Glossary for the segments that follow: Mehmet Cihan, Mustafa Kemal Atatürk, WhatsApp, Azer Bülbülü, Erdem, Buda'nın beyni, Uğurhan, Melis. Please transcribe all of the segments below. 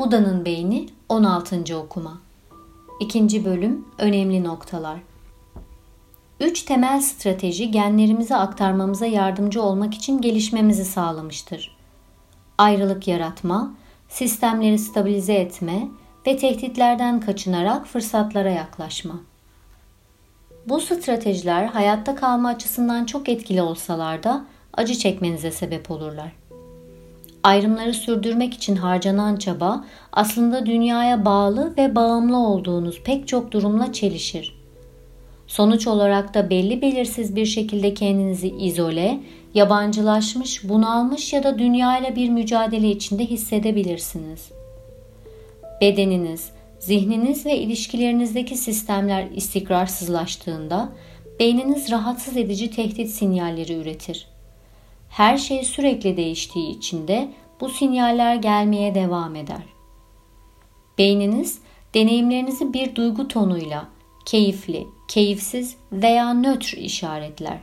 Buda'nın beyni 16. okuma. 2. bölüm önemli noktalar. 3 temel strateji genlerimize aktarmamıza yardımcı olmak için gelişmemizi sağlamıştır. Ayrılık yaratma, sistemleri stabilize etme ve tehditlerden kaçınarak fırsatlara yaklaşma. Bu stratejiler hayatta kalma açısından çok etkili olsalar da acı çekmenize sebep olurlar. Ayrımları sürdürmek için harcanan çaba aslında dünyaya bağlı ve bağımlı olduğunuz pek çok durumla çelişir. Sonuç olarak da belli belirsiz bir şekilde kendinizi izole, yabancılaşmış, bunalmış ya da dünyayla bir mücadele içinde hissedebilirsiniz. Bedeniniz, zihniniz ve ilişkilerinizdeki sistemler istikrarsızlaştığında beyniniz rahatsız edici tehdit sinyalleri üretir. Her şey sürekli değiştiği için de bu sinyaller gelmeye devam eder. Beyniniz, deneyimlerinizi bir duygu tonuyla keyifli, keyifsiz veya nötr işaretler.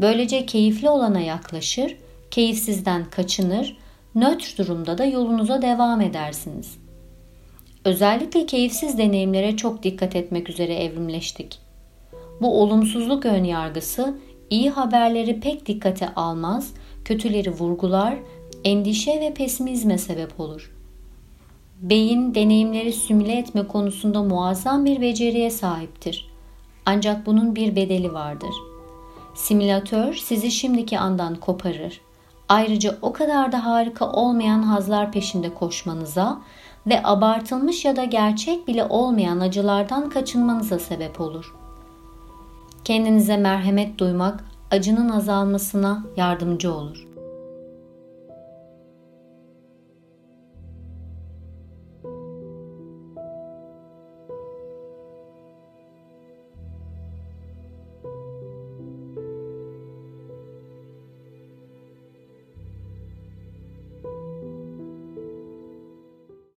Böylece keyifli olana yaklaşır, keyifsizden kaçınır, nötr durumda da yolunuza devam edersiniz. Özellikle keyifsiz deneyimlere çok dikkat etmek üzere evrimleştik. Bu olumsuzluk önyargısı iyi haberleri pek dikkate almaz, kötüleri vurgular, endişe ve pesimizme sebep olur. Beyin deneyimleri simüle etme konusunda muazzam bir beceriye sahiptir. Ancak bunun bir bedeli vardır. Simülatör sizi şimdiki andan koparır. Ayrıca o kadar da harika olmayan hazlar peşinde koşmanıza ve abartılmış ya da gerçek bile olmayan acılardan kaçınmanıza sebep olur. Kendinize merhamet duymak acının azalmasına yardımcı olur.